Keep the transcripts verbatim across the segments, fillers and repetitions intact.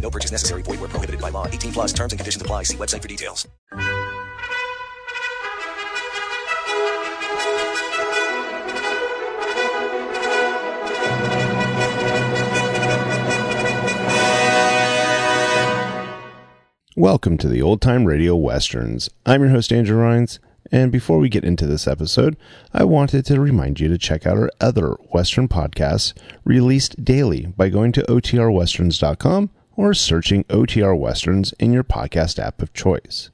No purchase necessary. Void where prohibited by law. eighteen plus terms and conditions apply. See website for details. Welcome to the Old Time Radio Westerns. I'm your host, Andrew Rhynes, and before we get into this episode, I wanted to remind you to check out our other Western podcasts released daily by going to o t r westerns dot com or searching O T R Westerns in your podcast app of choice.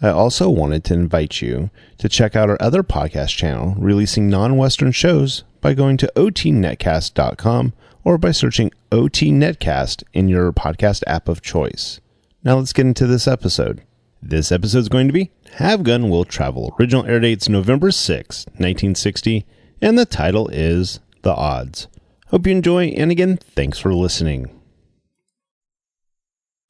I also wanted to invite you to check out our other podcast channel releasing non-Western shows by going to o t net cast dot com or by searching O T Netcast in your podcast app of choice. Now let's get into this episode. This episode is going to be Have Gun, Will Travel. Original air date's November sixth, nineteen sixty, and the title is The Odds. Hope you enjoy, and again, thanks for listening.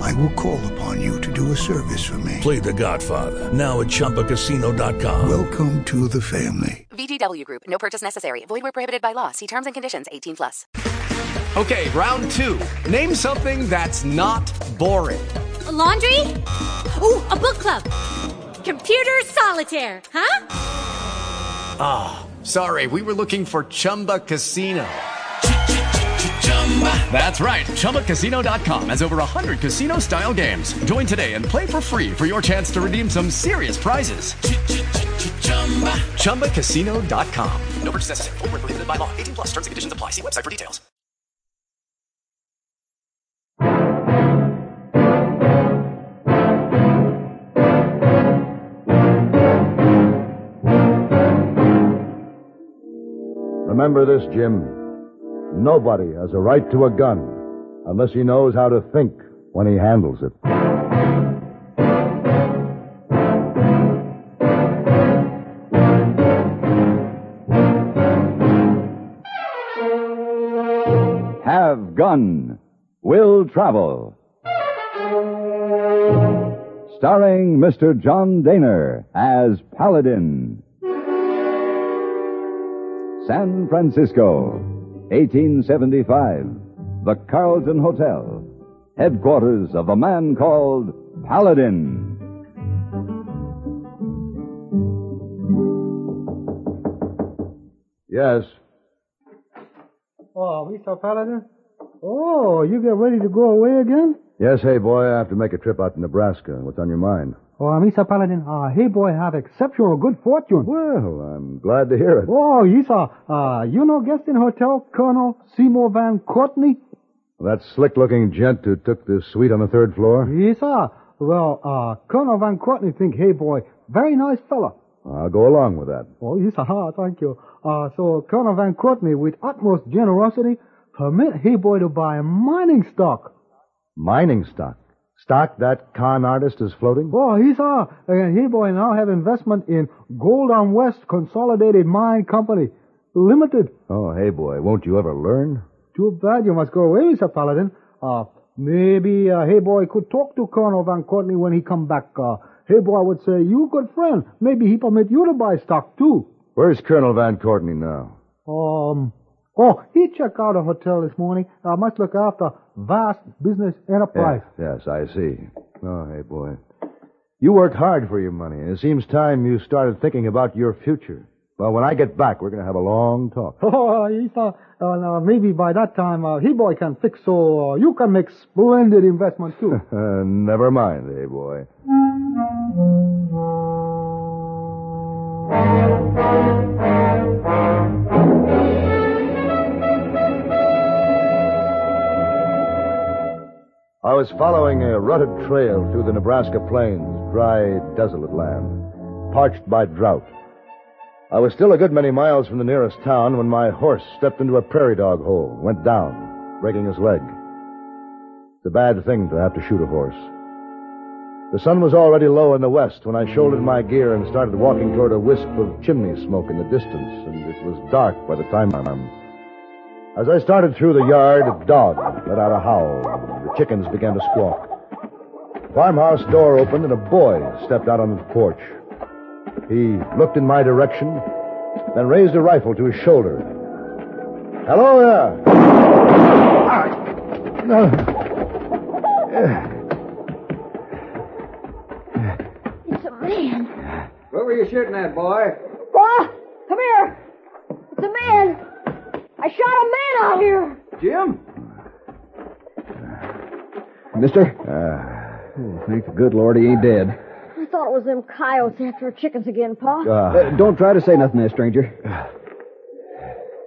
I will call upon you to do a service for me. Play The Godfather now at chumba casino dot com. Welcome to the family. V T W Group. No purchase necessary. Void where prohibited by law. See terms and conditions. eighteen plus. Okay, round two. Name something that's not boring. A laundry? Ooh, a book club. Computer solitaire, huh? Ah, oh, sorry. We were looking for Chumba Casino. That's right. chumba casino dot com has over one hundred casino-style games. Join today and play for free for your chance to redeem some serious prizes. chumba casino dot com. No purchase necessary. Void where prohibited by law. eighteen plus. Terms and conditions apply. See website for details. Remember this, Jim. Nobody has a right to a gun unless he knows how to think when he handles it. Have Gun, Will Travel. Starring Mister John Dehner as Paladin. San Francisco, eighteen seventy-five, the Carlton Hotel, headquarters of a man called Paladin. Yes. Oh, Mister Paladin? Oh, you get ready to go away again? Yes, hey, boy, I have to make a trip out to Nebraska. What's on your mind? Oh, Mister Paladin, uh, hey, boy, have exceptional good fortune. Well, I'm glad to hear it. Oh, yes, sir. Uh, you know, guest in hotel, Colonel Seymour Van Courtney? That slick-looking gent who took the suite on the third floor? Yes, sir. Well, uh, Colonel Van Courtney think, hey, boy, very nice fella. I'll go along with that. Oh, yes, aha, thank you. Uh, so Colonel Van Courtney, with utmost generosity, permit Heyboy to buy mining stock. Mining stock? Stock that con artist is floating? Oh, yes, sir. And Heyboy now have investment in Golden West Consolidated Mine Company, Limited. Oh, Heyboy, won't you ever learn? Too bad you must go away, Mister Paladin. Uh, maybe uh, Heyboy could talk to Colonel Van Courtney when he come back. Uh, Heyboy would say, you good friend, maybe he permit you to buy stock, too. Where's Colonel Van Courtney now? Um, oh, he checked out a hotel this morning. I must look after vast business enterprise. Yes, yes, I see. Oh, Heyboy, you work hard for your money. It seems time you started thinking about your future. Well, when I get back, we're going to have a long talk. Oh, he thought, uh, now maybe by that time, uh, Heyboy can fix so uh, you can make splendid investment, too. Never mind, Heyboy. I was following a rutted trail through the Nebraska plains, dry, desolate land, parched by drought. I was still a good many miles from the nearest town when my horse stepped into a prairie dog hole, went down, breaking his leg. It's a bad thing to have to shoot a horse. The sun was already low in the west when I shouldered my gear and started walking toward a wisp of chimney smoke in the distance, and it was dark by the time I came. As I started through the yard, a dog let out a howl, and the chickens began to squawk. The farmhouse door opened, and a boy stepped out on the porch. He looked in my direction, then raised a rifle to his shoulder. Hello there. It's a man. What were you shooting at, boy? Boy, come here. It's a man. I shot a man out here. Jim? Mister? Uh, oh, thank the good Lord he ain't dead. I thought it was them coyotes after chickens again, Pa. Uh, uh, don't try to say nothing there, stranger.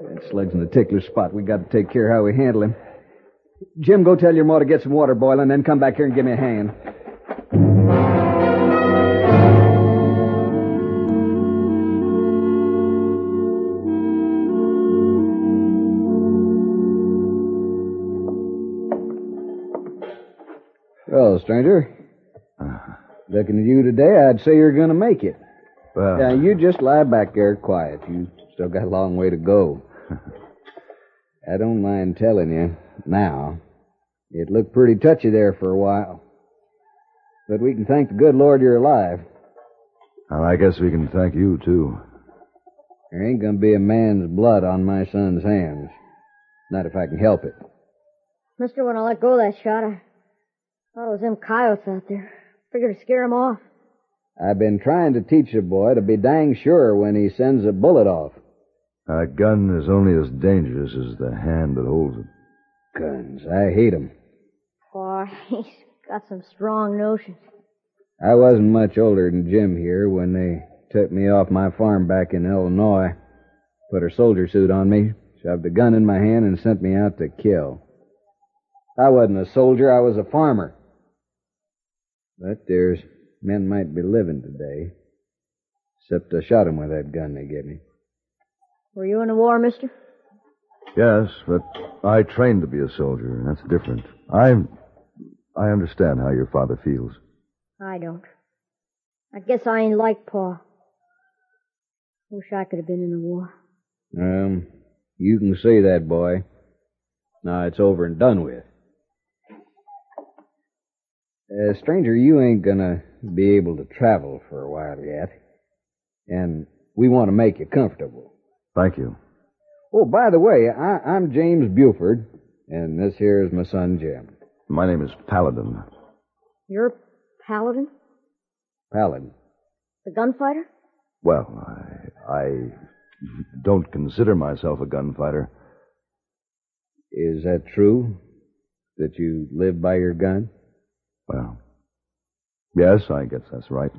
That slug's in a tickler spot. We got to take care how we handle him. Jim, go tell your ma to get some water boiling, then come back here and give me a hand. Well, stranger. Looking at you today, I'd say you're going to make it. Well, now, you just lie back there quiet. You still got a long way to go. I don't mind telling you now. It looked pretty touchy there for a while. But we can thank the good Lord you're alive. Well, I guess we can thank you, too. There ain't going to be a man's blood on my son's hands. Not if I can help it. Mister, when I let go of that shot, I thought it was them coyotes out there. Figured to scare him off. I've been trying to teach a boy to be dang sure when he sends a bullet off. A gun is only as dangerous as the hand that holds it. Guns, I hate 'em. Boy, he's got some strong notions. I wasn't much older than Jim here when they took me off my farm back in Illinois, put a soldier suit on me, shoved a gun in my hand, and sent me out to kill. I wasn't a soldier, I was a farmer. But there's men might be living today. Except I shot him with that gun they gave me. Were you in the war, mister? Yes, but I trained to be a soldier. That's different. I I understand how your father feels. I don't. I guess I ain't like Pa. Wish I could have been in the war. Um, you can say that, boy. Now it's over and done with. Uh, stranger, you ain't gonna be able to travel for a while yet. And we want to make you comfortable. Thank you. Oh, by the way, I, I'm James Buford, and this here is my son, Jim. My name is Paladin. You're Paladin? Paladin. The gunfighter? Well, I, I don't consider myself a gunfighter. Is that true? That you live by your gun? Well, yes, I guess that's right.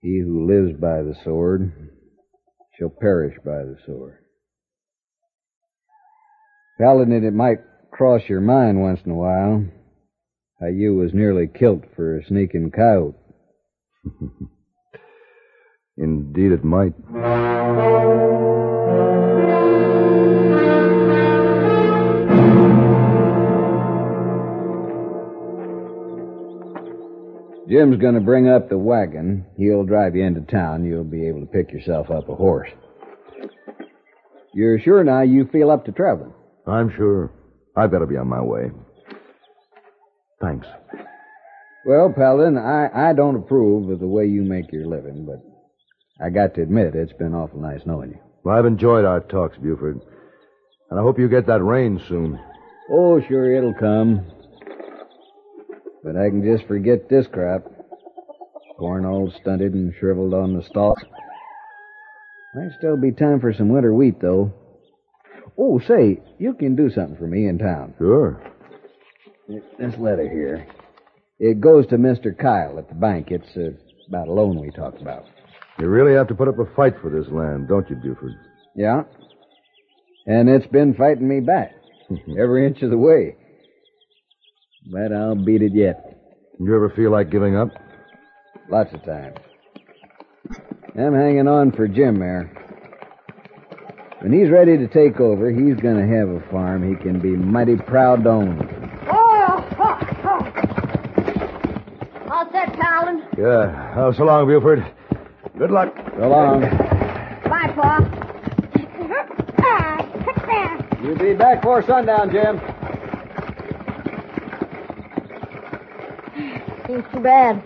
He who lives by the sword shall perish by the sword. Paladin, it might cross your mind once in a while how you was nearly killed for a sneaking coyote. Indeed, it might. Jim's going to bring up the wagon. He'll drive you into town. You'll be able to pick yourself up a horse. You're sure now you feel up to traveling? I'm sure. I better be on my way. Thanks. Well, Paladin, I, I don't approve of the way you make your living, but I got to admit, it's been awful nice knowing you. Well, I've enjoyed our talks, Buford. And I hope you get that rain soon. Oh, sure, it'll come. But I can just forget this crop. Corn all stunted and shriveled on the stalks. Might still be time for some winter wheat, though. Oh, say, you can do something for me in town. Sure. This letter here. It goes to Mister Kyle at the bank. It's uh, about a loan we talked about. You really have to put up a fight for this land, don't you, Buford? Yeah. And it's been fighting me back. Every inch of the way. But I'll beat it yet. You ever feel like giving up? Lots of times. I'm hanging on for Jim there. When he's ready to take over, he's going to have a farm he can be mighty proud to own. Oh! oh, oh. All set, Paladin? Yeah. Oh, so long, Buford. Good luck. So long. Bye, Pa. You'll be back before sundown, Jim. Seems too bad.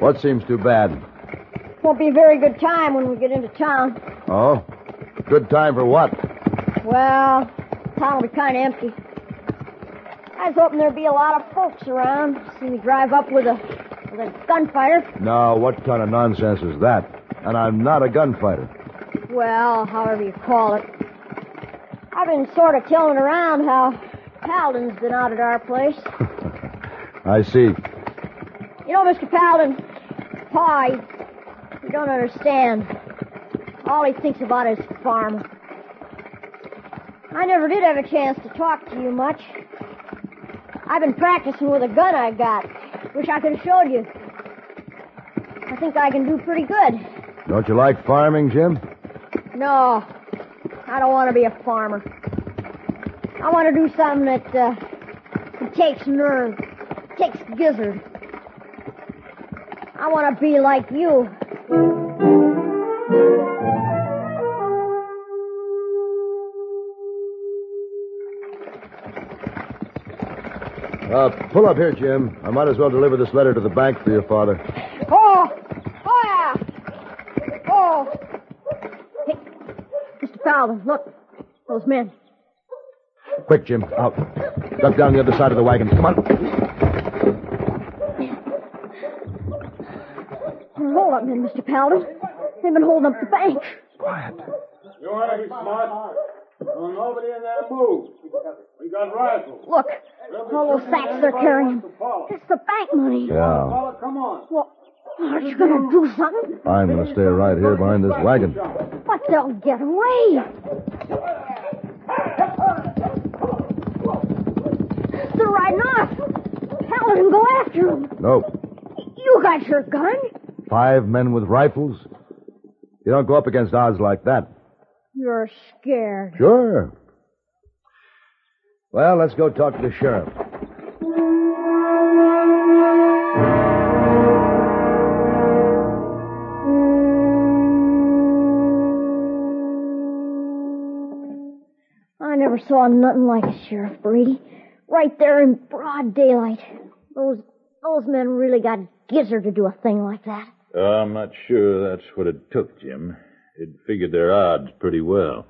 What seems too bad? Won't be a very good time when we get into town. Oh? Good time for what? Well, town will be kind of empty. I was hoping there'd be a lot of folks around. See me drive up with a, with a gunfighter. Now, what kind of nonsense is that? And I'm not a gunfighter. Well, however you call it. I've been sort of killing around how Paladin's been out at our place. I see. You know, Mister Paladin, Pa, you don't understand. All he thinks about is farm. I never did have a chance to talk to you much. I've been practicing with a gun I got. Wish I could have showed you. I think I can do pretty good. Don't you like farming, Jim? No. I don't want to be a farmer. I want to do something that, uh, that takes nerve, takes gizzard. I want to be like you. Uh, pull up here, Jim. I might as well deliver this letter to the bank for your father. Oh! Oh, yeah! Oh! Hey, Mister Paladin, look. Those men. Quick, Jim. Out. Duck down the other side of the wagon. Come on. Hold up, men, Mister Paladin. They've been holding up the bank. Quiet. You ought to be smart. Well, nobody in there moves. We got rifles. Look, all those sacks they're carrying. It's the bank money. Yeah. Come on. Well, aren't you going to do something? I'm going to stay right here behind this wagon. But they'll get away. They're riding off. Paladin, go after them. Nope. You got your gun. Five men with rifles? You don't go up against odds like that. You're scared. Sure. Well, let's go talk to the sheriff. I never saw nothing like it, Sheriff Brady. Right there in broad daylight. Those, those men really got gizzard to do a thing like that. Uh, I'm not sure that's what it took, Jim. It figured their odds pretty well.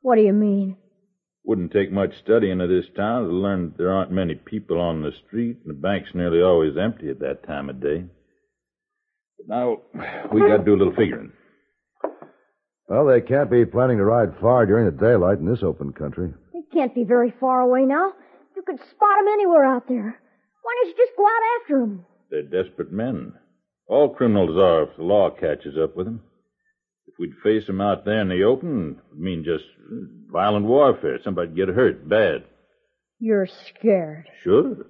What do you mean? Wouldn't take much studying of this town to learn that there aren't many people on the street, and the bank's nearly always empty at that time of day. But now, we got to do a little figuring. Well, they can't be planning to ride far during the daylight in this open country. They can't be very far away now. You could spot them anywhere out there. Why don't you just go out after them? They're desperate men. All criminals are if the law catches up with them. If we'd face them out there in the open, it would mean just violent warfare. Somebody'd get hurt bad. You're scared. Sure.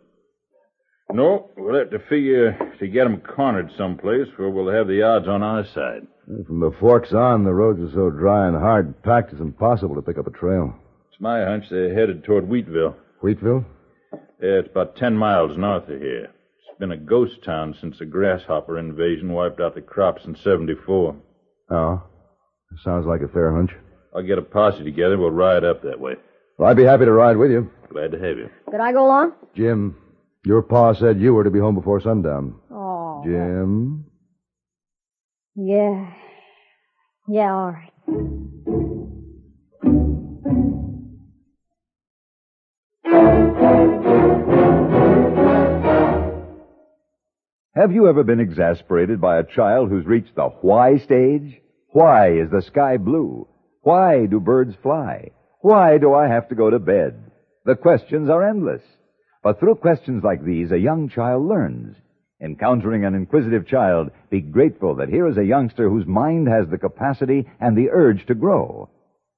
No, we'll have to figure to get them cornered someplace where we'll have the odds on our side. From the forks on, the roads are so dry and hard-packed, it's impossible to pick up a trail. It's my hunch they're headed toward Wheatville. Wheatville? Yeah, it's about ten miles north of here. It's been a ghost town since the grasshopper invasion wiped out the crops in seventy-four. Oh, that sounds like a fair hunch. I'll get a posse together. We'll ride up that way. Well, I'd be happy to ride with you. Glad to have you. Could I go along? Jim, your pa said you were to be home before sundown. Oh. Jim? Yeah. Yeah, all right. Have you ever been exasperated by a child who's reached the why stage? Why is the sky blue? Why do birds fly? Why do I have to go to bed? The questions are endless. But through questions like these, a young child learns. Encountering an inquisitive child, be grateful that here is a youngster whose mind has the capacity and the urge to grow.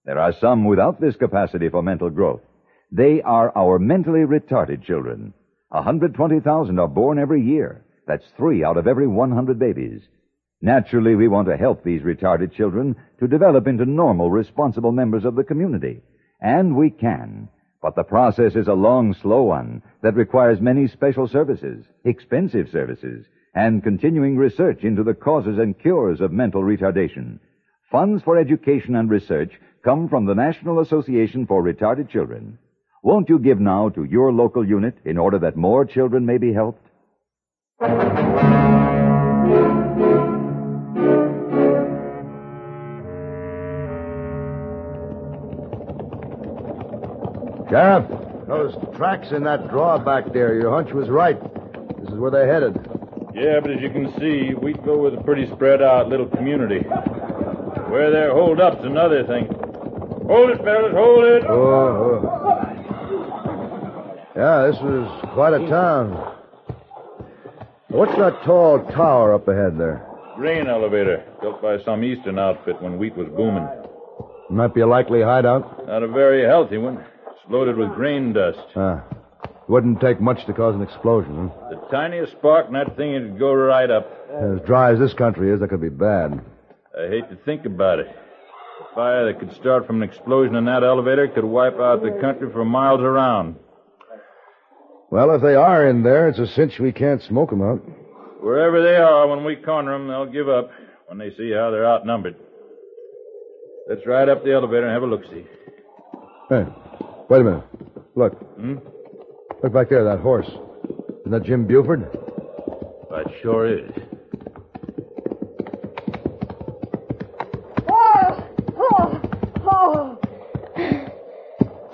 There are some without this capacity for mental growth. They are our mentally retarded children. one hundred twenty thousand are born every year. That's three out of every one hundred babies. Naturally, we want to help these retarded children to develop into normal, responsible members of the community. And we can. But the process is a long, slow one that requires many special services, expensive services, and continuing research into the causes and cures of mental retardation. Funds for education and research come from the National Association for Retarded Children. Won't you give now to your local unit in order that more children may be helped? Sheriff, those tracks in that drawback there, your hunch was right. This is where they're headed. Yeah, but as you can see, Wheatville was a pretty spread-out little community. Where they're holed up's another thing. Hold it, fellas, hold it! Oh, oh. Yeah, this was quite a town. What's that tall tower up ahead there? Grain elevator, built by some eastern outfit when wheat was booming. Might be a likely hideout. Not a very healthy one. It's loaded with grain dust. Ah. Wouldn't take much to cause an explosion, huh? The tiniest spark in that thing, it'd go right up. As dry as this country is, that could be bad. I hate to think about it. A fire that could start from an explosion in that elevator could wipe out the country for miles around. Well, if they are in there, it's a cinch we can't smoke them out. Wherever they are, when we corner them, they'll give up when they see how they're outnumbered. Let's ride up the elevator and have a look-see. Hey, wait a minute. Look. Hmm? Look back there, that horse. Isn't that Jim Buford? That sure is. Oh! Oh! Oh!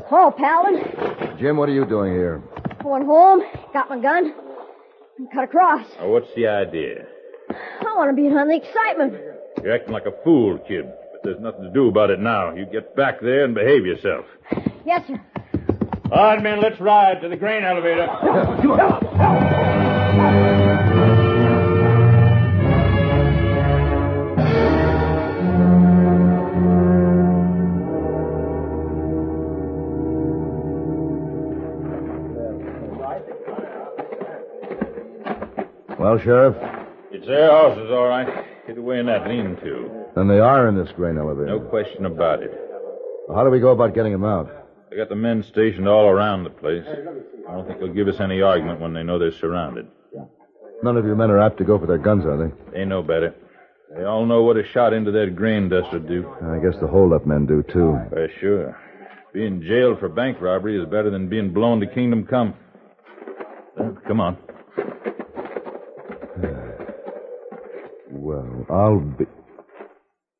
Oh, Paladin. Jim, what are you doing here? Going home, got my gun, and cut across. Now, what's the idea? I want to be in on the excitement. You're acting like a fool, kid, but there's nothing to do about it now. You get back there and behave yourself. Yes, sir. All right, men, let's ride to the grain elevator. Come on. Well, Sheriff? It's their horses, all right. Get away in that lean-to. Then they are in this grain elevator. No question about it. Well, how do we go about getting them out? They got the men stationed all around the place. I don't think they'll give us any argument when they know they're surrounded. None of your men are apt to go for their guns, are they? They know better. They all know what a shot into that grain dust would do. I guess the hold-up men do, too. Well, sure. Being jailed for bank robbery is better than being blown to kingdom come. Well, come on. Well, I'll be...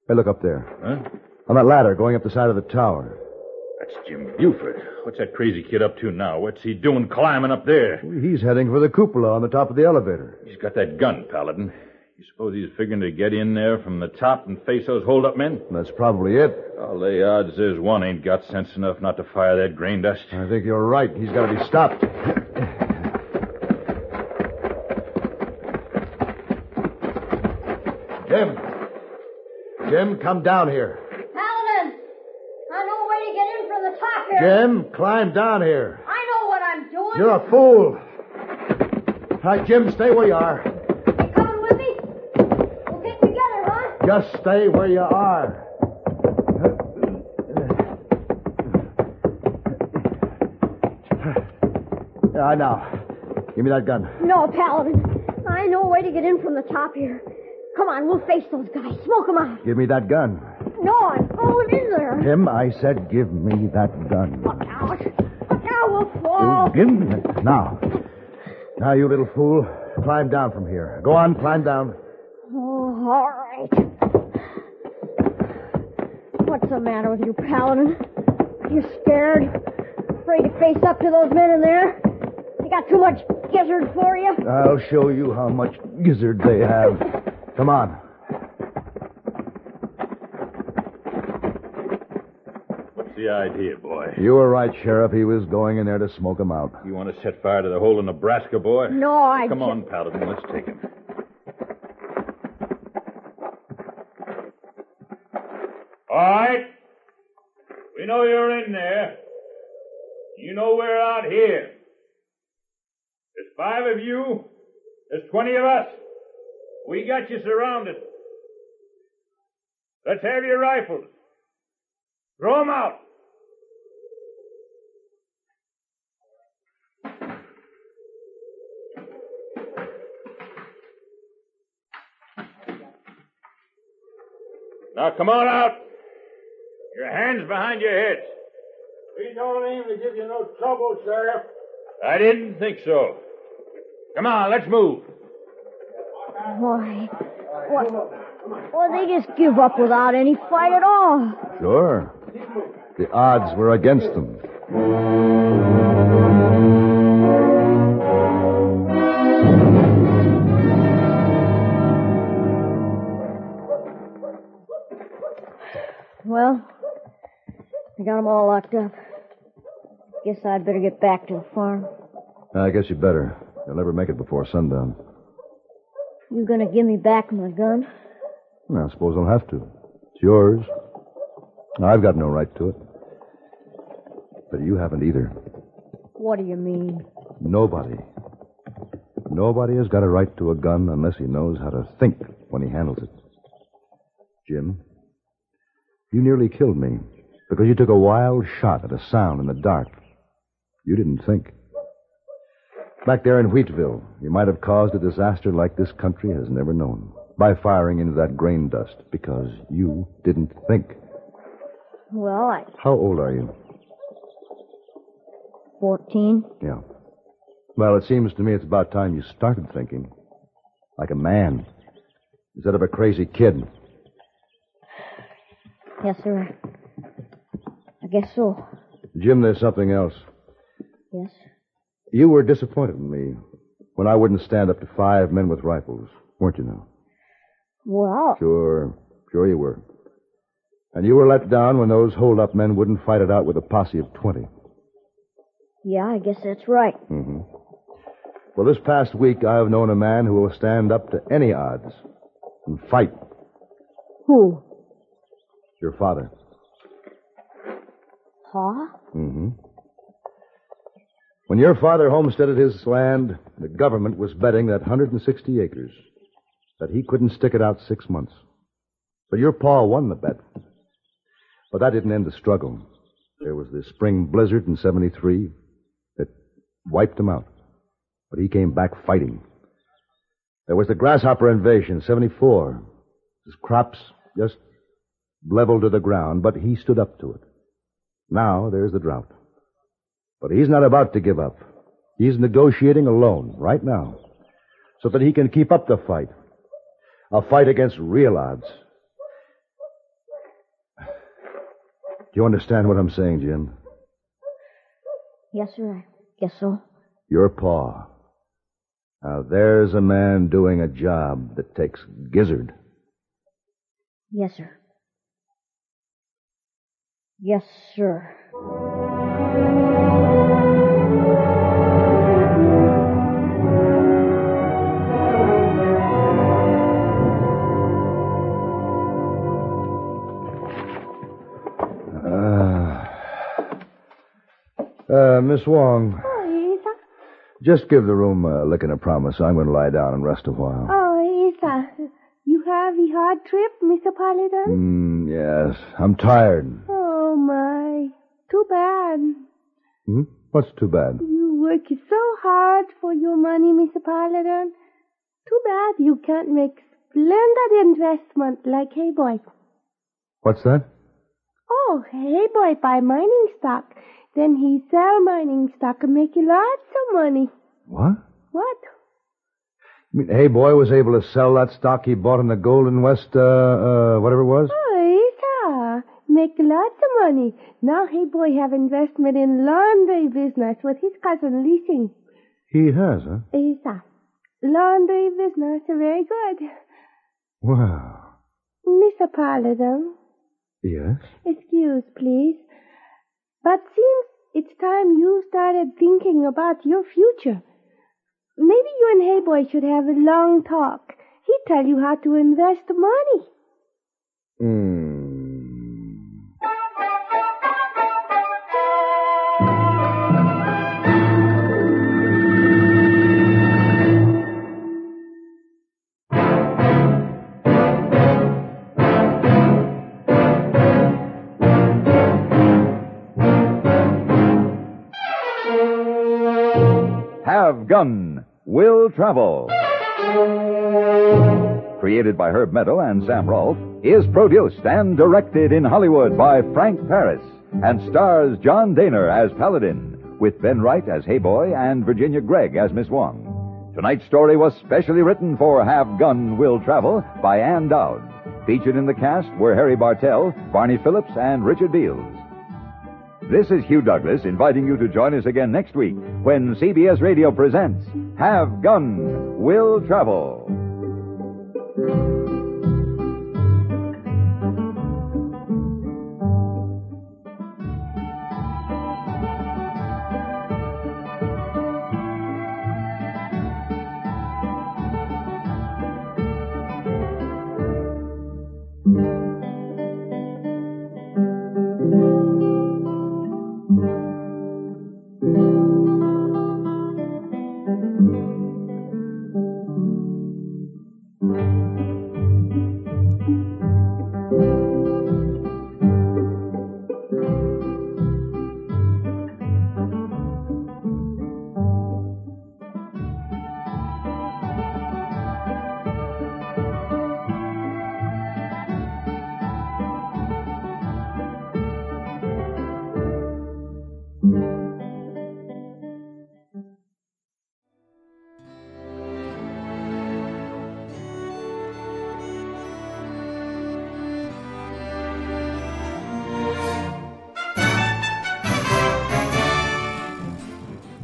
Hey, look up there. Huh? On that ladder going up the side of the tower. That's Jim Buford. What's that crazy kid up to now? What's he doing climbing up there? Well, he's heading for the cupola on the top of the elevator. He's got that gun, Paladin. You suppose he's figuring to get in there from the top and face those hold-up men? That's probably it. All the odds is one ain't got sense enough not to fire that grain dust. I think you're right. He's got to be stopped. Jim. Jim, come down here. Paladin, I know where to get in from the top here. Jim, climb down here. I know what I'm doing. You're a fool. All right, Jim, stay where you are. You coming with me? We'll get together, huh? Just stay where you are. Uh, now, give me that gun. No, Paladin. I know a way to get in from the top here. Come on, we'll face those guys. Smoke them out. Give me that gun. No, I'm falling in there. Tim, I said give me that gun. Look out. Look out, we'll fall. You give me it. Now. Now, you little fool. Climb down from here. Go on, climb down. Oh, all right. What's the matter with you, Paladin? You're scared? Afraid to face up to those men in there? They got too much gizzard for you? I'll show you how much gizzard they have. Come on. What's the idea, boy? You were right, Sheriff. He was going in there to smoke him out. You want to set fire to the whole of Nebraska, boy? No, I... Come on, Paladin. Let's take him. All right. We know you're in there. You know we're out here. There's five of you. There's twenty of us. We got you surrounded. Let's have your rifles. Throw them out. Now come on out. Your hands behind your heads. We don't aim to give you no trouble, Sheriff. I didn't think so. Come on, let's move. Why? What? Well, they just give up without any fight at all. Sure. The odds were against them. Well, I got them all locked up. Guess I'd better get back to the farm. I guess you better. You'll never make it before sundown. You gonna give me back my gun? Well, I suppose I'll have to. It's yours. I've got no right to it. But you haven't either. What do you mean? Nobody. Nobody has got a right to a gun unless he knows how to think when he handles it. Jim, you nearly killed me because you took a wild shot at a sound in the dark. You didn't think. Back there in Wheatville, you might have caused a disaster like this country has never known by firing into that grain dust because you didn't think. Well, I... How old are you? Fourteen. Yeah. Well, it seems to me it's about time you started thinking. Like a man. Instead of a crazy kid. Yes, sir. I guess so. Jim, there's something else. Yes, sir. You were disappointed in me when I wouldn't stand up to five men with rifles, weren't you now? Well... Sure, sure you were. And you were let down when those hold-up men wouldn't fight it out with a posse of twenty. Yeah, I guess that's right. Mm-hmm. Well, this past week, I've known a man who will stand up to any odds and fight. Who? Your father. Pa? Mm-hmm. When your father homesteaded his land, the government was betting that one hundred sixty acres, that he couldn't stick it out six months. But your pa won the bet. But that didn't end the struggle. There was the spring blizzard in seventy-three that wiped him out. But he came back fighting. There was the grasshopper invasion in seventy-four. His crops just leveled to the ground, but he stood up to it. Now there's the drought. But he's not about to give up. He's negotiating a loan right now so that he can keep up the fight. A fight against real odds. Do you understand what I'm saying, Jim? Yes, sir. I guess so. Your pa. Now, there's a man doing a job that takes gizzard. Yes, sir. Yes, sir. Uh, Miss Wong. Oh, Isa. Just give the room a lick and a promise. I'm going to lie down and rest a while. Oh, Isa. You have a hard trip, Mister Paladin? Mm, yes, I'm tired. Oh, my. Too bad. Hmm? What's too bad? You work so hard for your money, Mister Paladin. Too bad you can't make splendid investment like Heyboy. What's that? Oh, Heyboy buy mining stock. Then he sell mining stock and make lots of money. What? What? You mean Heyboy was able to sell that stock he bought in the Golden West, uh, uh, whatever it was? Oh, yeah. Make lots of money. Now Heyboy have investment in laundry business with his cousin Leasing. He has, huh? Yes, sir. Laundry business, very good. Wow. Mister Paladin. Yes? Excuse, please. But since it's time you started thinking about your future, maybe you and Heyboy should have a long talk. He'd tell you how to invest money. Mm. Have Gun. Will Travel, created by Herb Meadow and Sam Rolfe, is produced and directed in Hollywood by Frank Paris and stars John Dehner as Paladin, with Ben Wright as Heyboy and Virginia Gregg as Miss Wong. Tonight's story was specially written for Have Gun, Will Travel by Ann Dowd. Featured in the cast were Harry Bartell, Barney Phillips, and Richard Beals. This is Hugh Douglas inviting you to join us again next week when C B S Radio presents Have Gun, Will Travel.